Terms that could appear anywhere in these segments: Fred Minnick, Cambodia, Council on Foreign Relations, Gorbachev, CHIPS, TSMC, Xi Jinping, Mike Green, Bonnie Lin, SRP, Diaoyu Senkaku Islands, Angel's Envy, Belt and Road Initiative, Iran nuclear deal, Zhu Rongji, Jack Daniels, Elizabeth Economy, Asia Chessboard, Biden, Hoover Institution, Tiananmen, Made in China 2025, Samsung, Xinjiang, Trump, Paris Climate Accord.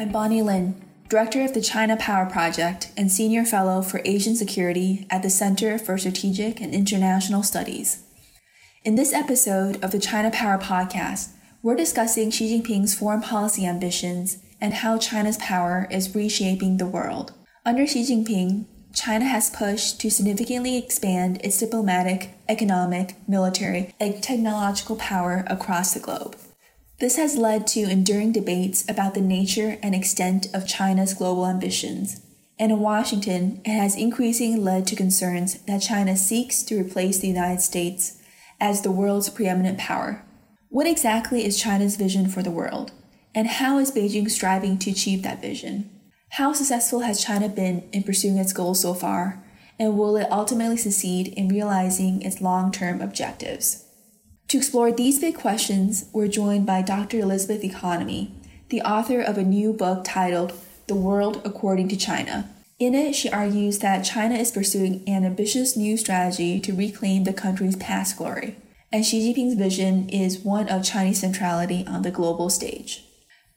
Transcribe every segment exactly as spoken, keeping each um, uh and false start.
I'm Bonnie Lin, Director of the China Power Project and Senior Fellow for Asian Security at the Center for Strategic and International Studies. In this episode of the China Power Podcast, we're discussing Xi Jinping's foreign policy ambitions and how China's power is reshaping the world. Under Xi Jinping, China has pushed to significantly expand its diplomatic, economic, military, and technological power across the globe. This has led to enduring debates about the nature and extent of China's global ambitions, and in Washington, it has increasingly led to concerns that China seeks to replace the United States as the world's preeminent power. What exactly is China's vision for the world, and how is Beijing striving to achieve that vision? How successful has China been in pursuing its goals so far, and will it ultimately succeed in realizing its long-term objectives? To explore these big questions, we're joined by Doctor Elizabeth Economy, the author of a new book titled The World According to China. In it, she argues that China is pursuing an ambitious new strategy to reclaim the country's past glory, and Xi Jinping's vision is one of Chinese centrality on the global stage.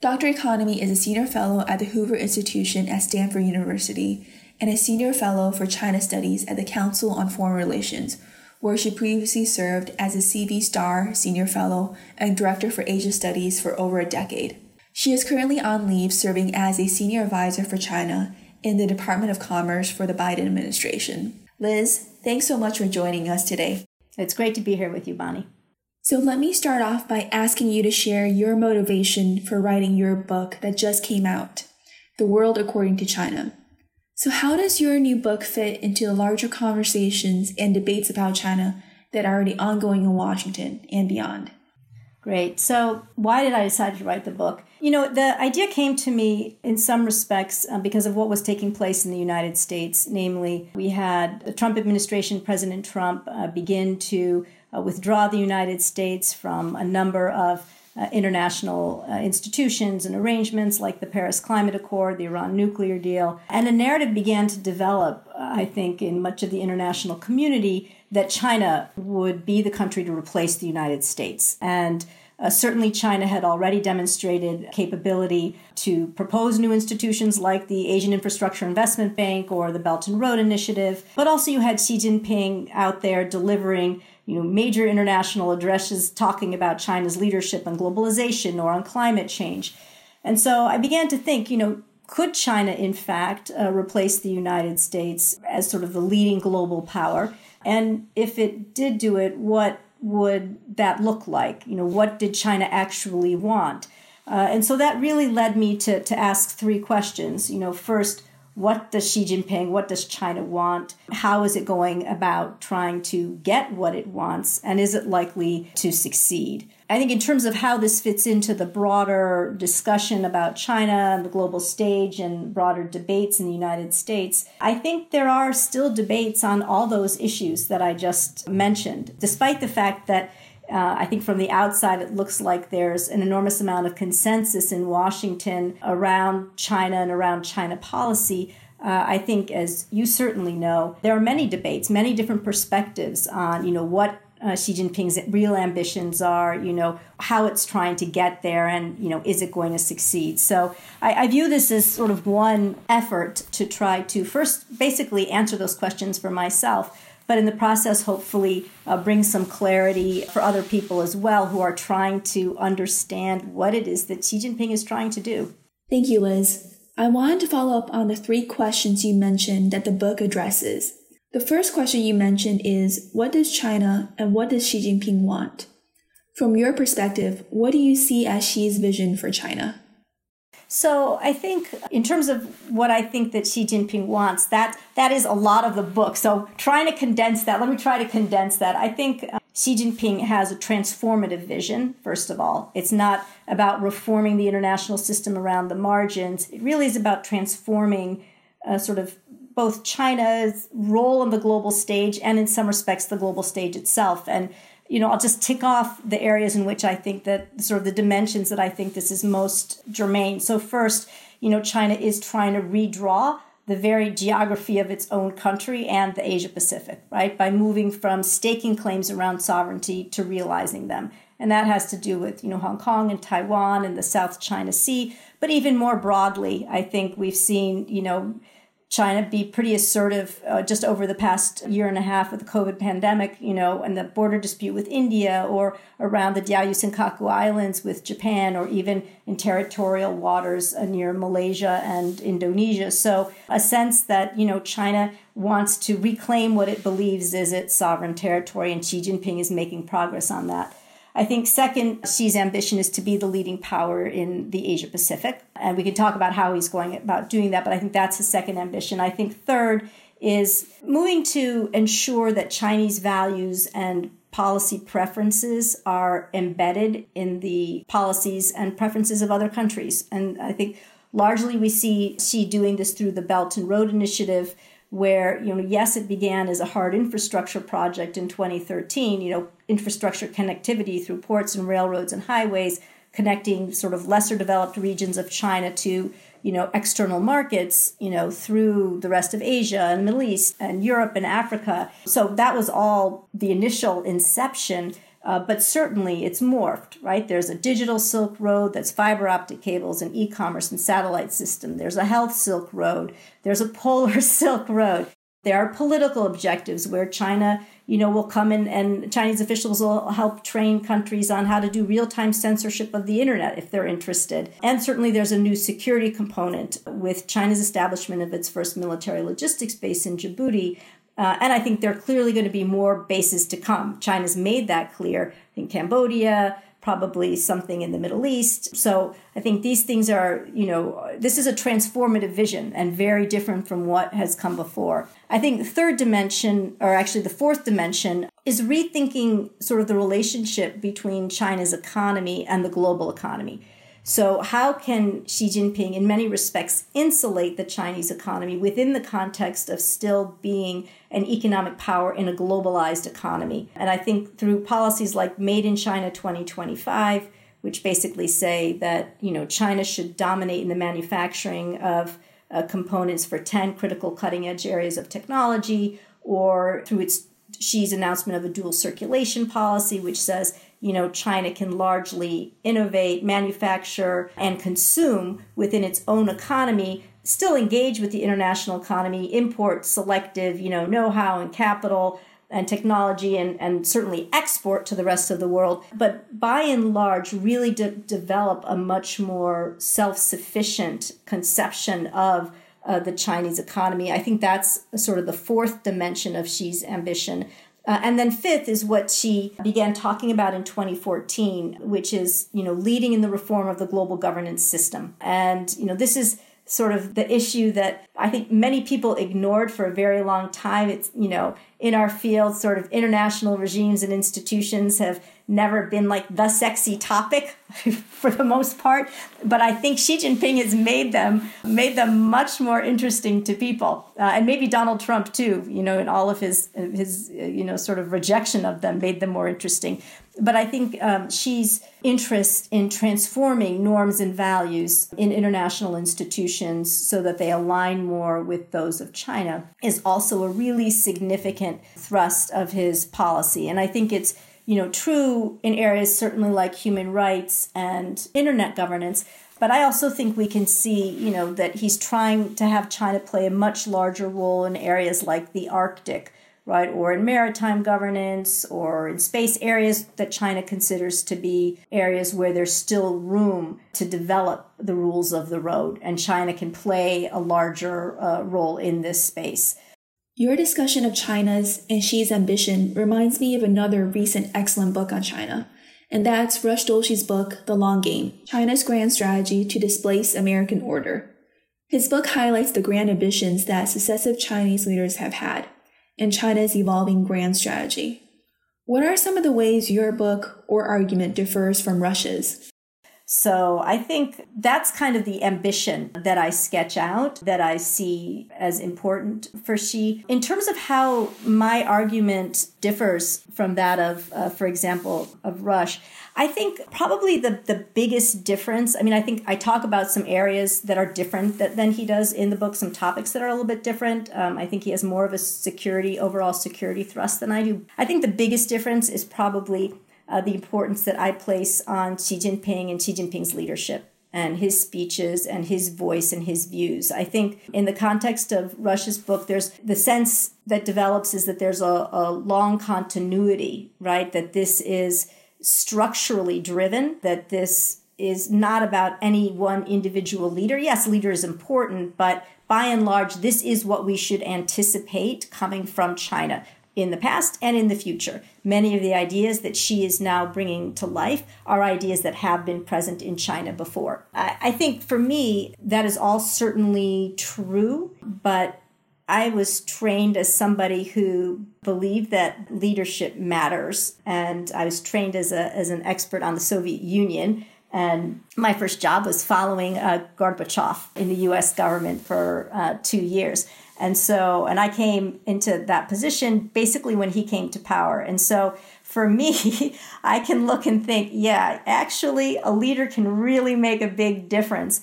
Doctor Economy is a senior fellow at the Hoover Institution at Stanford University and a senior fellow for China Studies at the Council on Foreign Relations, where she previously served as a C V Star Senior Fellow and Director for Asia Studies for over a decade. She is currently on leave serving as a Senior Advisor for China in the Department of Commerce for the Biden administration. Liz, thanks so much for joining us today. It's great to be here with you, Bonnie. So let me start off by asking you to share your motivation for writing your book that just came out, The World According to China. So how does your new book fit into the larger conversations and debates about China that are already ongoing in Washington and beyond? Great. So why did I decide to write the book? You know, the idea came to me in some respects uh, because of what was taking place in the United States. Namely, we had the Trump administration, President Trump, uh, begin to uh, withdraw the United States from a number of Uh, international uh, institutions and arrangements like the Paris Climate Accord, the Iran nuclear deal. And a narrative began to develop, uh, I think, in much of the international community that China would be the country to replace the United States. And uh, certainly China had already demonstrated capability to propose new institutions like the Asian Infrastructure Investment Bank or the Belt and Road Initiative. But also you had Xi Jinping out there delivering you know, major international addresses talking about China's leadership on globalization or on climate change. And so I began to think, you know, could China, in fact, uh, replace the United States as sort of the leading global power? And if it did do it, what would that look like? You know, what did China actually want? Uh, and so that really led me to, to ask three questions. You know, first, what does Xi Jinping, what does China want? How is it going about trying to get what it wants? And is it likely to succeed? I think in terms of how this fits into the broader discussion about China and the global stage and broader debates in the United States, I think there are still debates on all those issues that I just mentioned, despite the fact that Uh, I think from the outside, it looks like there's an enormous amount of consensus in Washington around China and around China policy. Uh, I think, as you certainly know, there are many debates, many different perspectives on, you know, what uh, Xi Jinping's real ambitions are, you know, how it's trying to get there and, you know, is it going to succeed? So I, I view this as sort of one effort to try to first basically answer those questions for myself, but in the process, hopefully, uh, bring some clarity for other people as well who are trying to understand what it is that Xi Jinping is trying to do. Thank you, Liz. I wanted to follow up on the three questions you mentioned that the book addresses. The first question you mentioned is, what does China and what does Xi Jinping want? From your perspective, what do you see as Xi's vision for China? So I think in terms of what I think that Xi Jinping wants, that that is a lot of the book. So trying to condense that, let me try to condense that. I think uh, Xi Jinping has a transformative vision, first of all. It's not about reforming the international system around the margins. It really is about transforming uh, sort of both China's role on the global stage and in some respects the global stage itself. And You know, I'll just tick off the areas in which I think that sort of the dimensions that I think this is most germane. So first, you know, China is trying to redraw the very geography of its own country and the Asia Pacific, right, by moving from staking claims around sovereignty to realizing them. And that has to do with, you know, Hong Kong and Taiwan and the South China Sea. But even more broadly, I think we've seen, you know, China be pretty assertive uh, just over the past year and a half with the COVID pandemic, you know, and the border dispute with India or around the Diaoyu Senkaku Islands with Japan or even in territorial waters near Malaysia and Indonesia. So a sense that, you know, China wants to reclaim what it believes is its sovereign territory, and Xi Jinping is making progress on that. I think second, Xi's ambition is to be the leading power in the Asia Pacific. And we can talk about how he's going about doing that, but I think that's his second ambition. I think third is moving to ensure that Chinese values and policy preferences are embedded in the policies and preferences of other countries. And I think largely we see Xi doing this through the Belt and Road Initiative, where, you know, yes, it began as a hard infrastructure project in twenty thirteen, you know, infrastructure connectivity through ports and railroads and highways, connecting sort of lesser developed regions of China to, you know, external markets, you know, through the rest of Asia and Middle East and Europe and Africa. So that was all the initial inception, uh, but certainly it's morphed, right? There's a digital Silk Road that's fiber optic cables and e-commerce and satellite system. There's a health Silk Road. There's a polar Silk Road. There are political objectives where China, you know, will come in and Chinese officials will help train countries on how to do real-time censorship of the internet if they're interested. And certainly there's a new security component with China's establishment of its first military logistics base in Djibouti. Uh, and I think there are clearly going to be more bases to come. China's made that clear in Cambodia, probably something in the Middle East. So I think these things are, you know, this is a transformative vision and very different from what has come before. I think the third dimension, or actually the fourth dimension, is rethinking sort of the relationship between China's economy and the global economy. So how can Xi Jinping, in many respects, insulate the Chinese economy within the context of still being an economic power in a globalized economy? And I think through policies like Made in China twenty twenty-five, which basically say that, you know, China should dominate in the manufacturing of uh, components for ten critical cutting-edge areas of technology, or through its Xi's announcement of a dual circulation policy, which says, you know, China can largely innovate, manufacture, and consume within its own economy, still engage with the international economy, import selective, you know, know-how and capital and technology, and, and certainly export to the rest of the world. But by and large, really de- develop a much more self-sufficient conception of uh, the Chinese economy. I think that's sort of the fourth dimension of Xi's ambition. Uh, and then fifth is what she began talking about in twenty fourteen, which is, you know, leading in the reform of the global governance system. And, you know, this is sort of the issue that I think many people ignored for a very long time. It's, you know, in our field, sort of international regimes and institutions have never been like the sexy topic for the most part. But I think Xi Jinping has made them, made them much more interesting to people. Uh, and maybe Donald Trump too, you know, in all of his, his you know, sort of rejection of them made them more interesting. But I think um, Xi's interest in transforming norms and values in international institutions so that they align more with those of China is also a really significant thrust of his policy. And I think it's, you know, true in areas certainly like human rights and internet governance. But I also think we can see, you know, that he's trying to have China play a much larger role in areas like the Arctic, right, or in maritime governance, or in space areas that China considers to be areas where there's still room to develop the rules of the road, and China can play a larger uh, role in this space. Your discussion of China's and Xi's ambition reminds me of another recent excellent book on China, and that's Rush Doshi's book, The Long Game, China's Grand Strategy to Displace American Order. His book highlights the grand ambitions that successive Chinese leaders have had, and China's evolving grand strategy. What are some of the ways your book or argument differs from Rush's? So I think that's kind of the ambition that I sketch out, that I see as important for Xi. In terms of how my argument differs from that of, uh, for example, of Rush, I think probably the, the biggest difference, I mean, I think I talk about some areas that are different that, than he does in the book, some topics that are a little bit different. Um, I think he has more of a security, overall security thrust than I do. I think the biggest difference is probably uh, the importance that I place on Xi Jinping and Xi Jinping's leadership and his speeches and his voice and his views. I think in the context of Rush's book, there's the sense that develops is that there's a, a long continuity, right? That this is structurally driven, that this is not about any one individual leader. Yes, leader is important, but by and large, this is what we should anticipate coming from China in the past and in the future. Many of the ideas that Xi is now bringing to life are ideas that have been present in China before. I, I think for me, that is all certainly true, but I was trained as somebody who believed that leadership matters, and I was trained as a as an expert on the Soviet Union. And my first job was following uh, Gorbachev in the U S government for uh, two years. And so, and I came into that position basically when he came to power. And so for me, I can look and think, yeah, actually a leader can really make a big difference.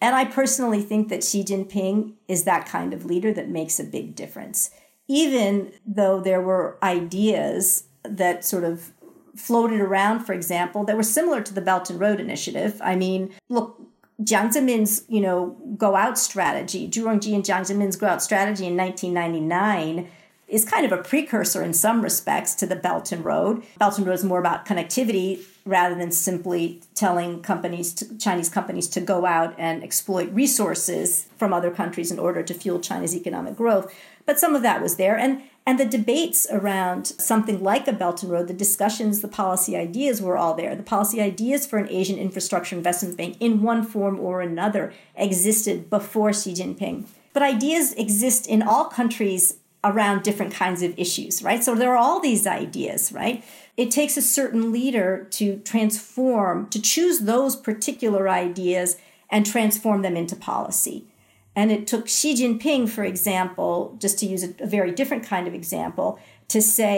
And I personally think that Xi Jinping is that kind of leader that makes a big difference. Even though there were ideas that sort of floated around, for example, that were similar to the Belt and Road Initiative. I mean, look, Jiang Zemin's, you know, go-out strategy, Zhu Rongji and Jiang Zemin's go-out strategy in nineteen ninety-nine is kind of a precursor in some respects to the Belt and Road. Belt and Road is more about connectivity rather than simply telling companies, to, Chinese companies, to go out and exploit resources from other countries in order to fuel China's economic growth. But some of that was there. And And the debates around something like a Belt and Road, the discussions, the policy ideas were all there. The policy ideas for an Asian Infrastructure Investment Bank in one form or another existed before Xi Jinping. But ideas exist in all countries around different kinds of issues, right? So there are all these ideas, right? It takes a certain leader to transform, to choose those particular ideas and transform them into policy. And it took Xi Jinping, for example, just to use a, a very different kind of example, to say,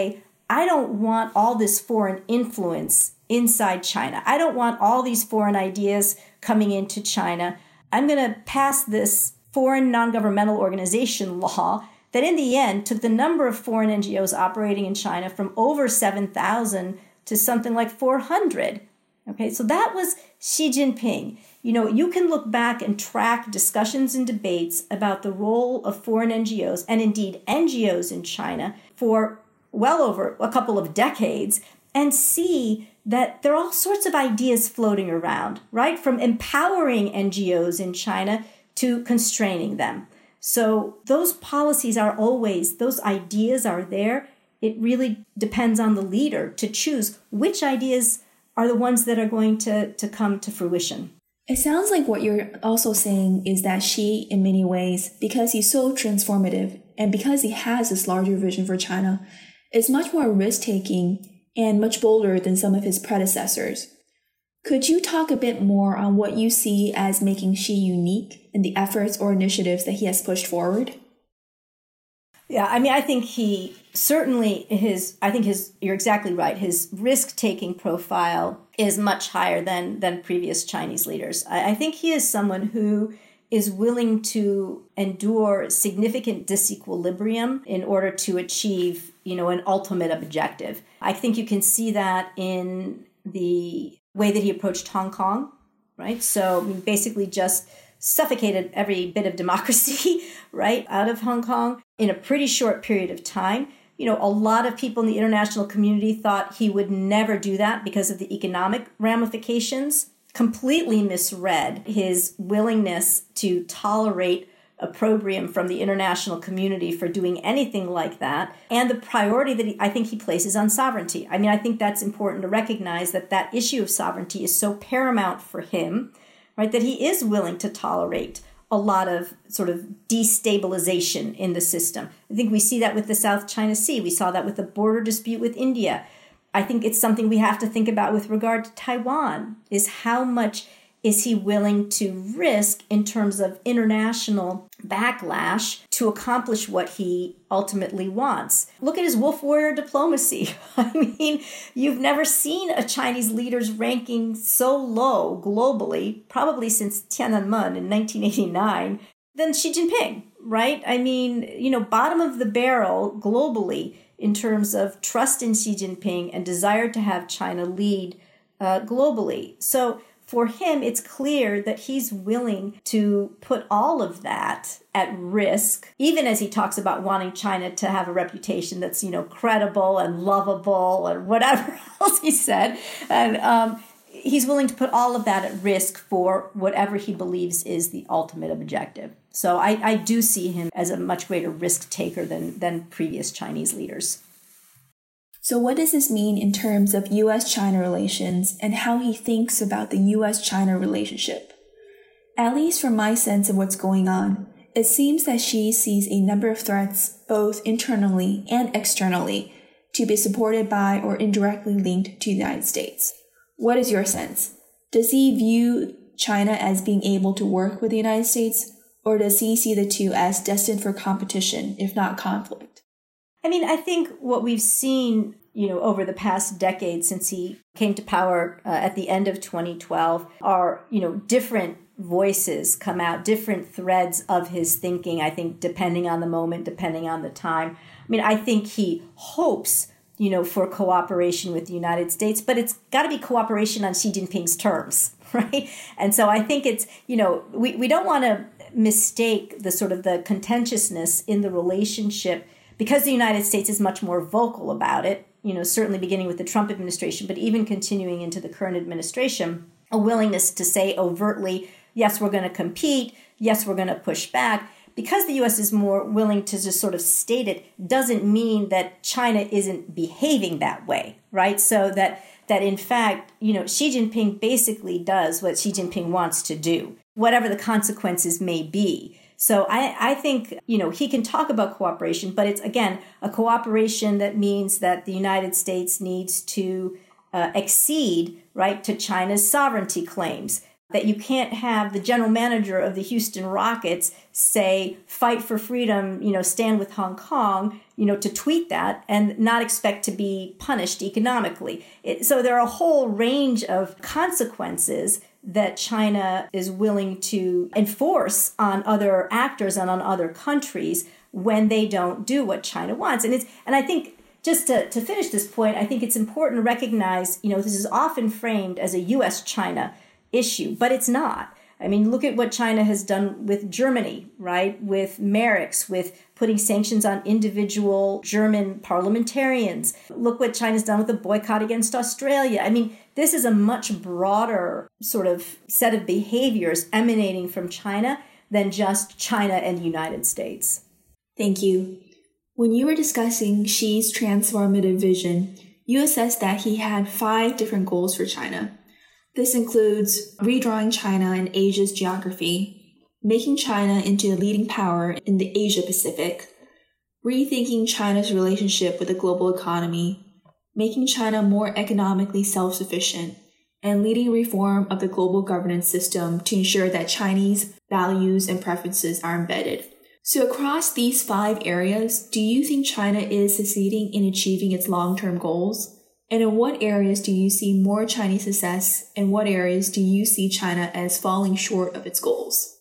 I don't want all this foreign influence inside China. I don't want all these foreign ideas coming into China. I'm going to pass this foreign non-governmental organization law that in the end took the number of foreign N G Os operating in China from over seven thousand to something like four hundred. Okay, so that was Xi Jinping. You know, you can look back and track discussions and debates about the role of foreign N G Os and indeed N G Os in China for well over a couple of decades and see that there are all sorts of ideas floating around, right? From empowering N G Os in China to constraining them. So those policies are always, those ideas are there. It really depends on the leader to choose which ideas are the ones that are going to, to come to fruition. It sounds like what you're also saying is that Xi, in many ways, because he's so transformative and because he has this larger vision for China, is much more risk-taking and much bolder than some of his predecessors. Could you talk a bit more on what you see as making Xi unique in the efforts or initiatives that he has pushed forward? Yeah, I mean, I think he certainly his I think his you're exactly right. His risk-taking profile is much higher than than previous Chinese leaders. I, I think he is someone who is willing to endure significant disequilibrium in order to achieve, you know, an ultimate objective. I think you can see that in the way that he approached Hong Kong, right? So I mean, basically just suffocated every bit of democracy, right, out of Hong Kong in a pretty short period of time. You know, a lot of people in the international community thought he would never do that because of the economic ramifications, completely misread his willingness to tolerate opprobrium from the international community for doing anything like that, and the priority that he, I think he places on sovereignty. I mean, I think that's important to recognize that that issue of sovereignty is so paramount for him, right, that he is willing to tolerate a lot of sort of destabilization in the system. I think we see that with the South China Sea. We saw that with the border dispute with India. I think it's something we have to think about with regard to Taiwan, is how much is he willing to risk in terms of international backlash to accomplish what he ultimately wants. Look at his wolf warrior diplomacy. I mean, you've never seen a Chinese leader's ranking so low globally, probably since Tiananmen in nineteen eighty-nine, than Xi Jinping, right? I mean, you know, bottom of the barrel globally in terms of trust in Xi Jinping and desire to have China lead uh, globally. So for him, it's clear that he's willing to put all of that at risk, even as he talks about wanting China to have a reputation that's, you know, credible and lovable and whatever else he said. And um, he's willing to put all of that at risk for whatever he believes is the ultimate objective. So I, I do see him as a much greater risk taker than, than previous Chinese leaders. So what does this mean in terms of U S China relations and how he thinks about the U S China relationship? At least from my sense of what's going on, it seems that Xi sees a number of threats, both internally and externally, to be supported by or indirectly linked to the United States. What is your sense? Does he view China as being able to work with the United States, or does he see the two as destined for competition, if not conflict? I mean, I think what we've seen, you know, over the past decade since he came to power uh, at the end of twenty twelve are, you know, different voices come out, different threads of his thinking, I think, depending on the moment, depending on the time. I mean, I think he hopes, you know, for cooperation with the United States, but it's got to be cooperation on Xi Jinping's terms, right? And so I think it's, you know, we, we don't want to mistake the sort of the contentiousness in the relationship because the United States is much more vocal about it, you know, certainly beginning with the Trump administration, but even continuing into the current administration, a willingness to say overtly, yes, we're going to compete, yes, we're going to push back. Because the U S is more willing to just sort of state it doesn't mean that China isn't behaving that way, right? So that, that in fact, you know, Xi Jinping basically does what Xi Jinping wants to do, whatever the consequences may be. So I, I think, you know, he can talk about cooperation, but it's, again, a cooperation that means that the United States needs to uh, accede, right, to China's sovereignty claims, that you can't have the general manager of the Houston Rockets say, fight for freedom, you know, stand with Hong Kong, you know, to tweet that and not expect to be punished economically. It, so there are a whole range of consequences that China is willing to enforce on other actors and on other countries when they don't do what China wants. And it's, and I think just to, to finish this point, I think it's important to recognize, you know, this is often framed as a U S China issue, but it's not. I mean, look at what China has done with Germany, right? With MERICS, with putting sanctions on individual German parliamentarians. Look what China's done with the boycott against Australia. I mean, this is a much broader sort of set of behaviors emanating from China than just China and the United States. Thank you. When you were discussing Xi's transformative vision, you assessed that he had five different goals for China. This includes redrawing China and Asia's geography, making China into a leading power in the Asia-Pacific, rethinking China's relationship with the global economy, making China more economically self-sufficient, and leading reform of the global governance system to ensure that Chinese values and preferences are embedded. So across these five areas, do you think China is succeeding in achieving its long-term goals? And in what areas do you see more Chinese success, and what areas do you see China as falling short of its goals?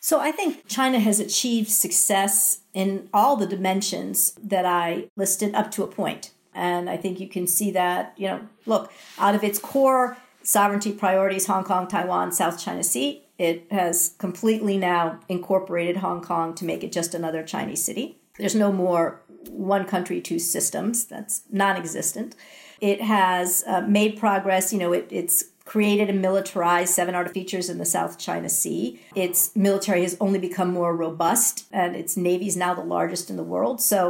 So I think China has achieved success in all the dimensions that I listed up to a point. And I think you can see that, you know, look, out of its core sovereignty priorities, Hong Kong, Taiwan, South China Sea, it has completely now incorporated Hong Kong to make it just another Chinese city. There's no more one country, two systems. That's non-existent. It has uh, made progress. You know, it, it's created and militarized seven artificers in the South China Sea. Its military has only become more robust, and its navy is now the largest in the world. So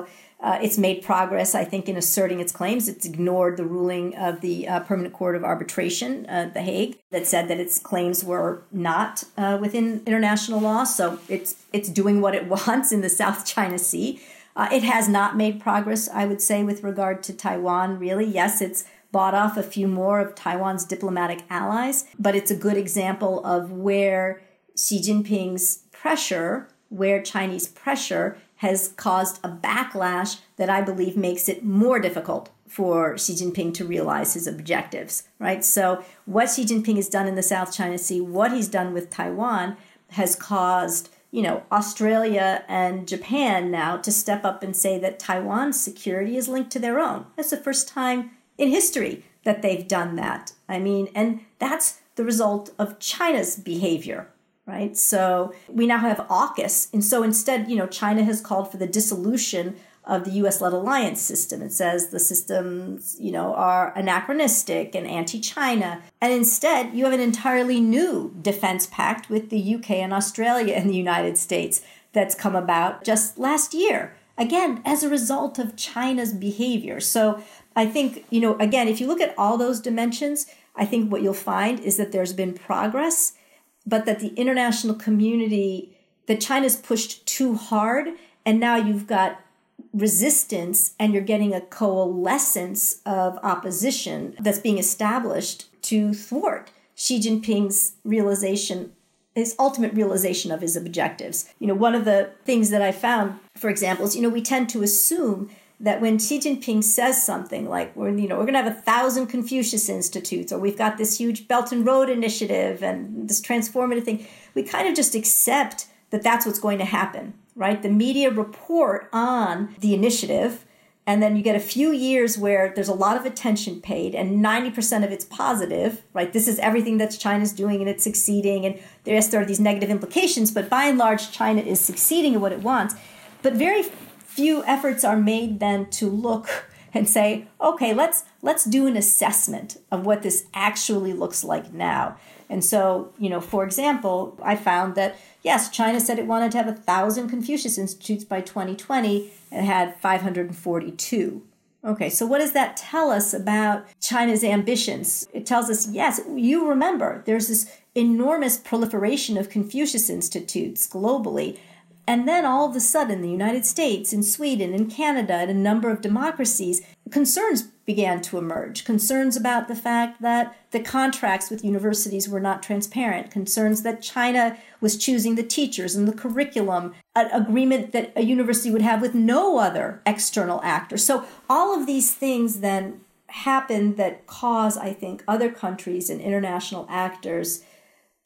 Uh, it's made progress, I think, in asserting its claims. It's ignored the ruling of the uh, Permanent Court of Arbitration, uh, The Hague, that said that its claims were not uh, within international law. So it's it's doing what it wants in the South China Sea. Uh, it has not made progress, I would say, with regard to Taiwan, really. Yes, it's bought off a few more of Taiwan's diplomatic allies, but it's a good example of where Xi Jinping's pressure, where Chinese pressure has caused a backlash that I believe makes it more difficult for Xi Jinping to realize his objectives, right? So what Xi Jinping has done in the South China Sea, what he's done with Taiwan, has caused you know, Australia and Japan now to step up and say that Taiwan's security is linked to their own. That's the first time in history that they've done that. I mean, and that's the result of China's behavior, right? So we now have AUKUS. And so instead, you know, China has called for the dissolution of the U S-led alliance system. It says the systems, you know, are anachronistic and anti-China. And instead, you have an entirely new defense pact with the U K and Australia and the United States that's come about just last year, again, as a result of China's behavior. So I think, you know, again, if you look at all those dimensions, I think what you'll find is that there's been progress, but that the international community, that China's pushed too hard, and now you've got resistance and you're getting a coalescence of opposition that's being established to thwart Xi Jinping's realization, his ultimate realization of his objectives. You know, one of the things that I found, for example, is, you know, we tend to assume that when Xi Jinping says something like, we're, you know, we're going to have a thousand Confucius Institutes, or we've got this huge Belt and Road Initiative and this transformative thing, we kind of just accept that that's what's going to happen. Right? The media report on the initiative, and then you get a few years where there's a lot of attention paid and ninety percent of it's positive, right? This is everything that China's doing and it's succeeding. And yes, there are these negative implications, but by and large, China is succeeding in what it wants. But very few efforts are made then to look and say, okay, let's let's do an assessment of what this actually looks like now. And so, you know, for example, I found that, yes, China said it wanted to have one thousand Confucius Institutes by twenty twenty and had five hundred forty-two. Okay, so what does that tell us about China's ambitions? It tells us, yes, you remember, there's this enormous proliferation of Confucius Institutes globally. And then all of a sudden, the United States and Sweden and Canada and a number of democracies, concerns began to emerge. Concerns about the fact that the contracts with universities were not transparent. Concerns that China was choosing the teachers and the curriculum, an agreement that a university would have with no other external actor. So all of these things then happen that cause, I think, other countries and international actors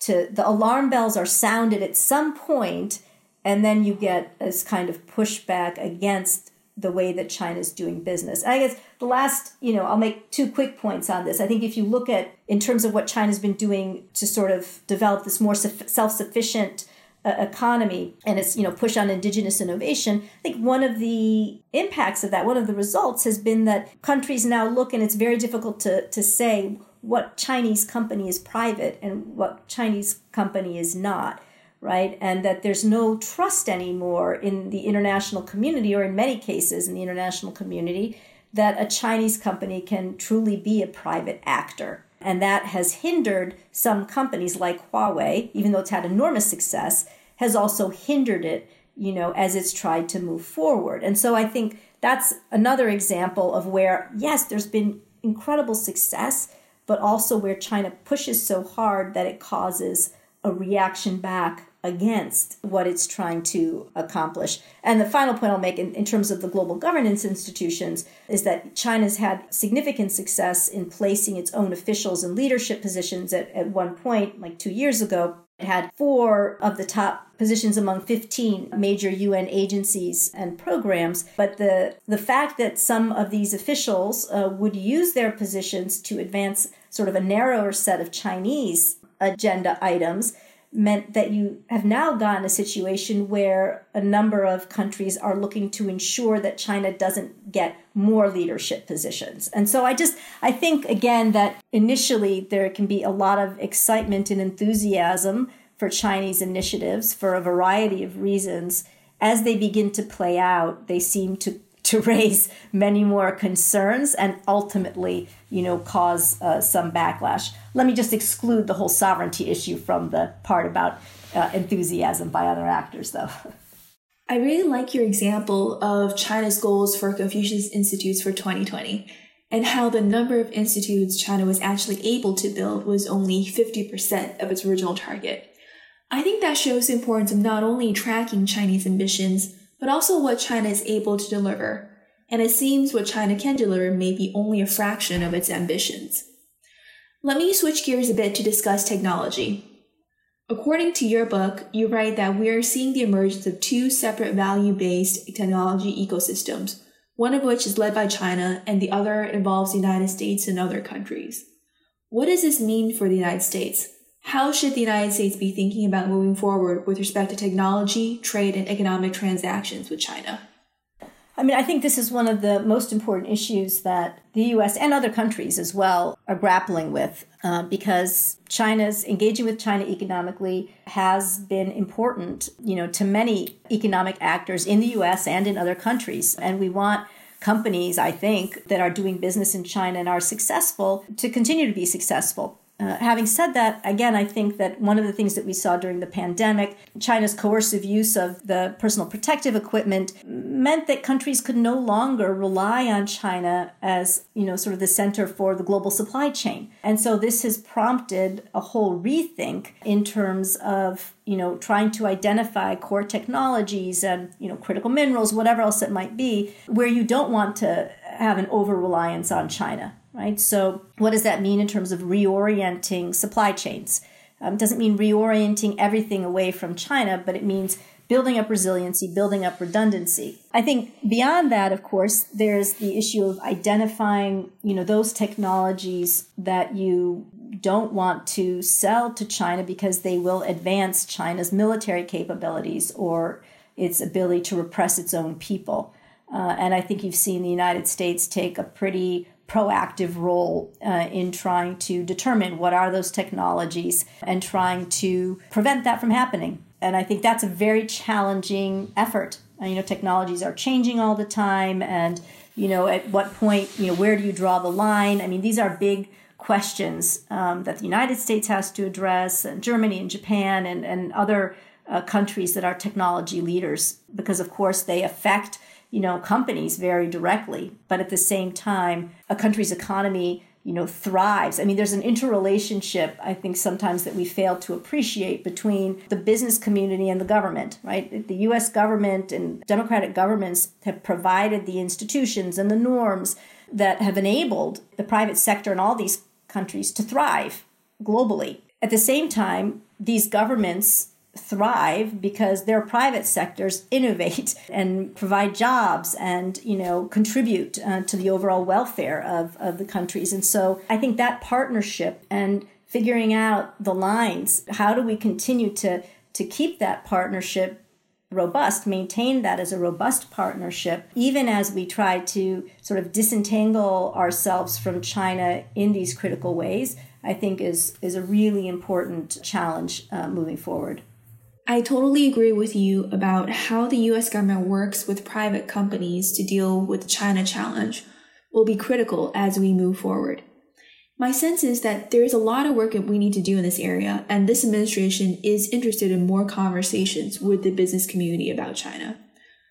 to, the alarm bells are sounded at some point. And then you get this kind of pushback against the way that China's doing business. And I guess the last, you know, I'll make two quick points on this. I think if you look at, in terms of what China's been doing to sort of develop this more self-sufficient uh, economy and its, you know, push on indigenous innovation, I think one of the impacts of that, one of the results has been that countries now look, and it's very difficult to, to say what Chinese company is private and what Chinese company is not. Right? And that there's no trust anymore in the international community, or in many cases in the international community, that a Chinese company can truly be a private actor. And that has hindered some companies like Huawei, even though it's had enormous success, has also hindered it, you know, as it's tried to move forward. And so I think that's another example of where, yes, there's been incredible success, but also where China pushes so hard that it causes a reaction back against what it's trying to accomplish. And the final point I'll make in, in terms of the global governance institutions is that China's had significant success in placing its own officials in leadership positions. At, at one point, like two years ago, it had four of the top positions among fifteen major U N agencies and programs. But the, the fact that some of these officials uh, would use their positions to advance sort of a narrower set of Chinese agenda items meant that you have now gotten a situation where a number of countries are looking to ensure that China doesn't get more leadership positions. And so I just, I think, again, that initially there can be a lot of excitement and enthusiasm for Chinese initiatives for a variety of reasons. As they begin to play out, they seem to to raise many more concerns and ultimately, you know, cause uh, some backlash. Let me just exclude the whole sovereignty issue from the part about uh, enthusiasm by other actors, though. I really like your example of China's goals for Confucius Institutes for twenty twenty and how the number of institutes China was actually able to build was only fifty percent of its original target. I think that shows the importance of not only tracking Chinese ambitions, but also what China is able to deliver. And it seems what China can deliver may be only a fraction of its ambitions. Let me switch gears a bit to discuss technology. According to your book, you write that we are seeing the emergence of two separate value-based technology ecosystems, one of which is led by China and the other involves the United States and other countries. What does this mean for the United States? How should the United States be thinking about moving forward with respect to technology, trade, and economic transactions with China? I mean, I think this is one of the most important issues that the U S and other countries as well are grappling with, uh, because China's engaging with China economically has been important, you know, to many economic actors in the U S and in other countries. And we want companies, I think, that are doing business in China and are successful to continue to be successful. Uh, having said that, again, I think that one of the things that we saw during the pandemic, China's coercive use of the personal protective equipment meant that countries could no longer rely on China as, you know, sort of the center for the global supply chain. And so this has prompted a whole rethink in terms of, you know, trying to identify core technologies and, you know, critical minerals, whatever else it might be, where you don't want to have an over-reliance on China. Right. So what does that mean in terms of reorienting supply chains? Um, it doesn't mean reorienting everything away from China, but it means building up resiliency, building up redundancy. I think beyond that, of course, there's the issue of identifying, you know, those technologies that you don't want to sell to China because they will advance China's military capabilities or its ability to repress its own people. Uh, and I think you've seen the United States take a pretty proactive role uh, in trying to determine what are those technologies and trying to prevent that from happening. And I think that's a very challenging effort. Uh, you know, technologies are changing all the time. And, you know, at what point, you know, where do you draw the line? I mean, these are big questions um, that the United States has to address, and Germany and Japan and, and other uh, countries that are technology leaders, because, of course, they affect you know, companies very directly, but at the same time, a country's economy, you know, thrives. I mean, there's an interrelationship, I think, sometimes that we fail to appreciate between the business community and the government, right? The U S government and democratic governments have provided the institutions and the norms that have enabled the private sector in all these countries to thrive globally. At the same time, these governments thrive because their private sectors innovate and provide jobs and, you know, contribute uh, to the overall welfare of, of the countries. And so I think that partnership and figuring out the lines, how do we continue to, to keep that partnership robust, maintain that as a robust partnership, even as we try to sort of disentangle ourselves from China in these critical ways, I think is, is a really important challenge uh, moving forward. I totally agree with you about how the U S government works with private companies to deal with the China challenge will be critical as we move forward. My sense is that there is a lot of work that we need to do in this area, and this administration is interested in more conversations with the business community about China.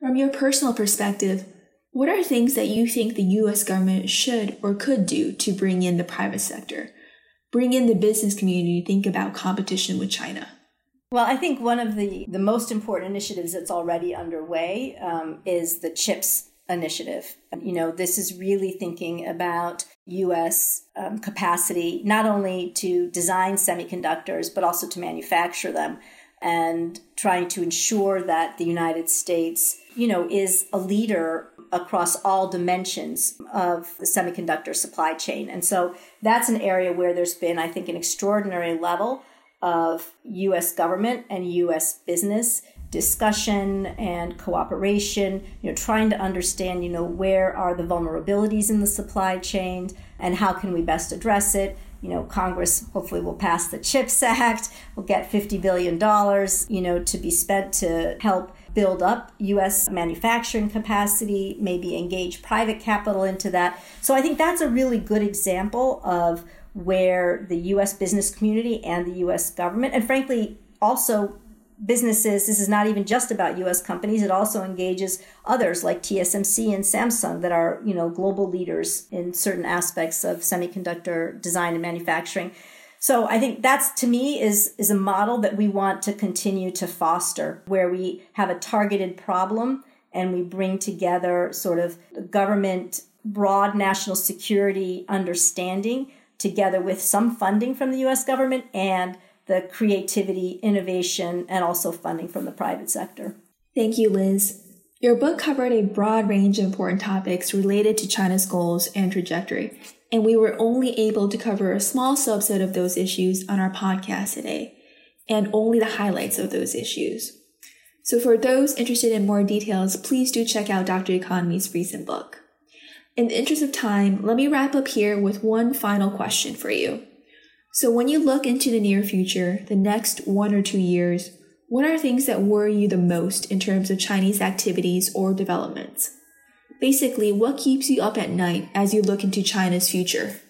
From your personal perspective, what are things that you think the U S government should or could do to bring in the private sector, bring in the business community to think about competition with China? Well, I think one of the, the most important initiatives that's already underway um, is the CHIPS initiative. You know, this is really thinking about U S um, capacity, not only to design semiconductors, but also to manufacture them, and trying to ensure that the United States, you know, is a leader across all dimensions of the semiconductor supply chain. And so that's an area where there's been, I think, an extraordinary level of U S government and U S business discussion and cooperation, you know, trying to understand, you know, where are the vulnerabilities in the supply chain and how can we best address it? You know, Congress hopefully will pass the CHIPS Act, we'll get fifty billion dollars, you know, to be spent to help build up U S manufacturing capacity, maybe engage private capital into that. So I think that's a really good example of where the U S business community and the U S government, and frankly, also businesses, this is not even just about U S companies, it also engages others like T S M C and Samsung that are, you know, global leaders in certain aspects of semiconductor design and manufacturing. So I think that's, to me, is, is a model that we want to continue to foster, where we have a targeted problem and we bring together sort of government, broad national security understanding together with some funding from the U S government and the creativity, innovation, and also funding from the private sector. Thank you, Liz. Your book covered a broad range of important topics related to China's goals and trajectory, and we were only able to cover a small subset of those issues on our podcast today, and only the highlights of those issues. So for those interested in more details, please do check out Doctor Economy's recent book. In the interest of time, let me wrap up here with one final question for you. So when you look into the near future, the next one or two years, what are things that worry you the most in terms of Chinese activities or developments? Basically, what keeps you up at night as you look into China's future?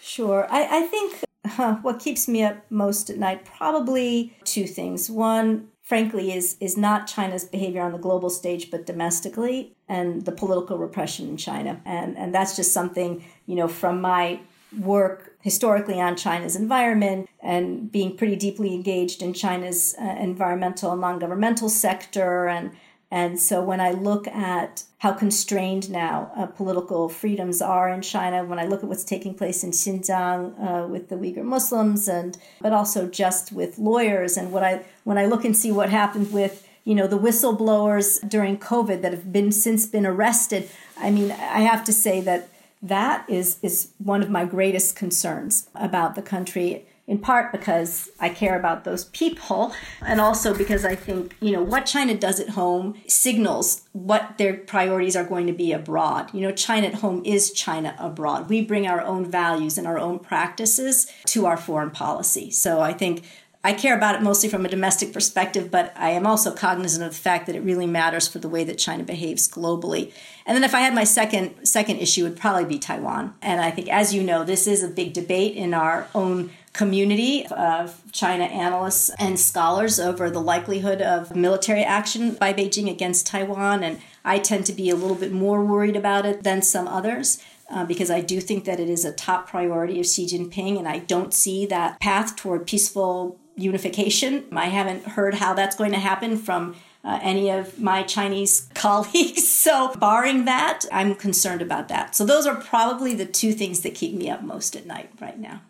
Sure. I, I think huh, what keeps me up most at night, probably two things. One, frankly, is is not China's behavior on the global stage, but domestically, and the political repression in China. And, and that's just something, you know, from my work historically on China's environment and being pretty deeply engaged in China's uh, environmental and non-governmental sector. And, and so when I look at how constrained now uh, political freedoms are in China, when I look at what's taking place in Xinjiang uh, with the Uyghur Muslims, and but also just with lawyers, and what I when I look and see what happened with, you know, the whistleblowers during COVID that have been since been arrested, I mean, I have to say that that is is one of my greatest concerns about the country, in part because I care about those people, and also because I think, you know, what China does at home signals what their priorities are going to be abroad. You know, China at home is China abroad. We bring our own values and our own practices to our foreign policy. So I think I care about it mostly from a domestic perspective, but I am also cognizant of the fact that it really matters for the way that China behaves globally. And then if I had my second second issue, it would probably be Taiwan. And I think, as you know, this is a big debate in our own community of China analysts and scholars over the likelihood of military action by Beijing against Taiwan. And I tend to be a little bit more worried about it than some others. Uh, because I do think that it is a top priority of Xi Jinping, and I don't see that path toward peaceful unification. I haven't heard how that's going to happen from uh, any of my Chinese colleagues. So barring that, I'm concerned about that. So those are probably the two things that keep me up most at night right now.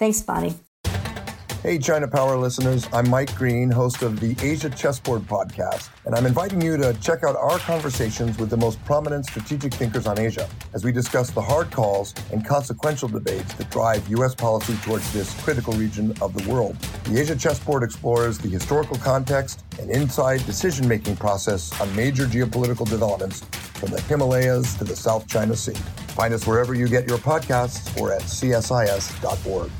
Thanks, Bonnie. Hey, China Power listeners, I'm Mike Green, host of the Asia Chessboard podcast, and I'm inviting you to check out our conversations with the most prominent strategic thinkers on Asia as we discuss the hard calls and consequential debates that drive U S policy towards this critical region of the world. The Asia Chessboard explores the historical context and inside decision-making process on major geopolitical developments from the Himalayas to the South China Sea. Find us wherever you get your podcasts or at C S I S dot org.